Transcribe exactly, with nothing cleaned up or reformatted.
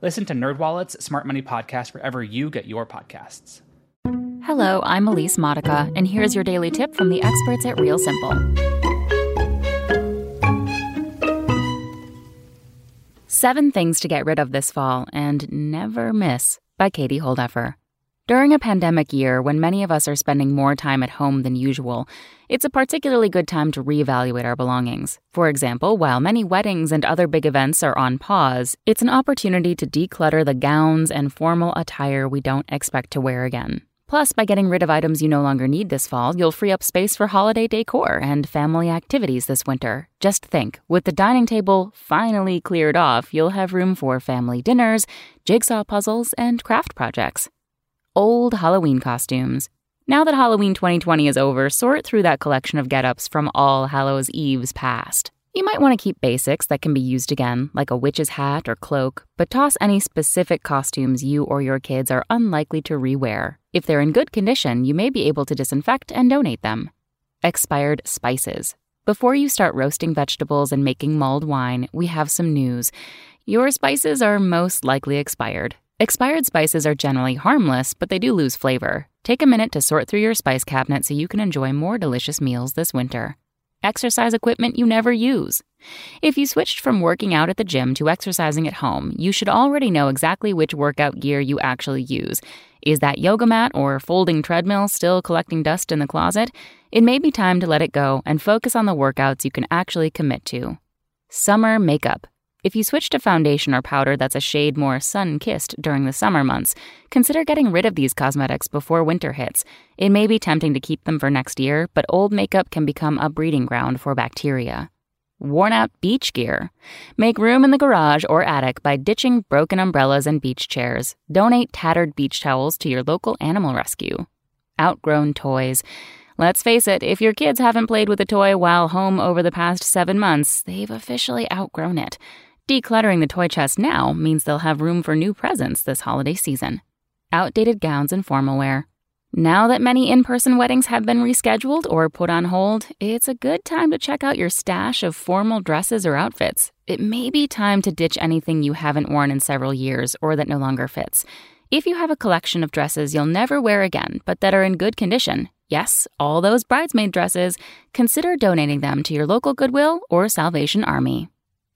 Listen to NerdWallet's Smart Money Podcast wherever you get your podcasts. Hello, I'm Elise Modica, and here's your daily tip from the experts at Real Simple. Seven Things to Get Rid of This Fall and Never Miss by Katie Holdeffer. During a pandemic year when many of us are spending more time at home than usual, it's a particularly good time to reevaluate our belongings. For example, while many weddings and other big events are on pause, it's an opportunity to declutter the gowns and formal attire we don't expect to wear again. Plus, by getting rid of items you no longer need this fall, you'll free up space for holiday decor and family activities this winter. Just think, with the dining table finally cleared off, you'll have room for family dinners, jigsaw puzzles, and craft projects. Old Halloween costumes. Now that Halloween twenty twenty is over, sort through that collection of get-ups from All Hallows' Eve's past. You might want to keep basics that can be used again, like a witch's hat or cloak, but toss any specific costumes you or your kids are unlikely to rewear. If they're in good condition, you may be able to disinfect and donate them. Expired spices. Before you start roasting vegetables and making mulled wine, we have some news. Your spices are most likely expired. Expired spices are generally harmless, but they do lose flavor. Take a minute to sort through your spice cabinet so you can enjoy more delicious meals this winter. Exercise equipment you never use. If you switched from working out at the gym to exercising at home, you should already know exactly which workout gear you actually use. Is that yoga mat or folding treadmill still collecting dust in the closet? It may be time to let it go and focus on the workouts you can actually commit to. Summer makeup. If you switch to foundation or powder that's a shade more sun-kissed during the summer months, consider getting rid of these cosmetics before winter hits. It may be tempting to keep them for next year, but old makeup can become a breeding ground for bacteria. Worn-out beach gear. Make room in the garage or attic by ditching broken umbrellas and beach chairs. Donate tattered beach towels to your local animal rescue. Outgrown toys. Let's face it, if your kids haven't played with a toy while home over the past seven months, they've officially outgrown it. Decluttering the toy chest now means they'll have room for new presents this holiday season. Outdated gowns and formal wear. Now that many in-person weddings have been rescheduled or put on hold, it's a good time to check out your stash of formal dresses or outfits. It may be time to ditch anything you haven't worn in several years or that no longer fits. If you have a collection of dresses you'll never wear again, but that are in good condition, yes, all those bridesmaid dresses, consider donating them to your local Goodwill or Salvation Army.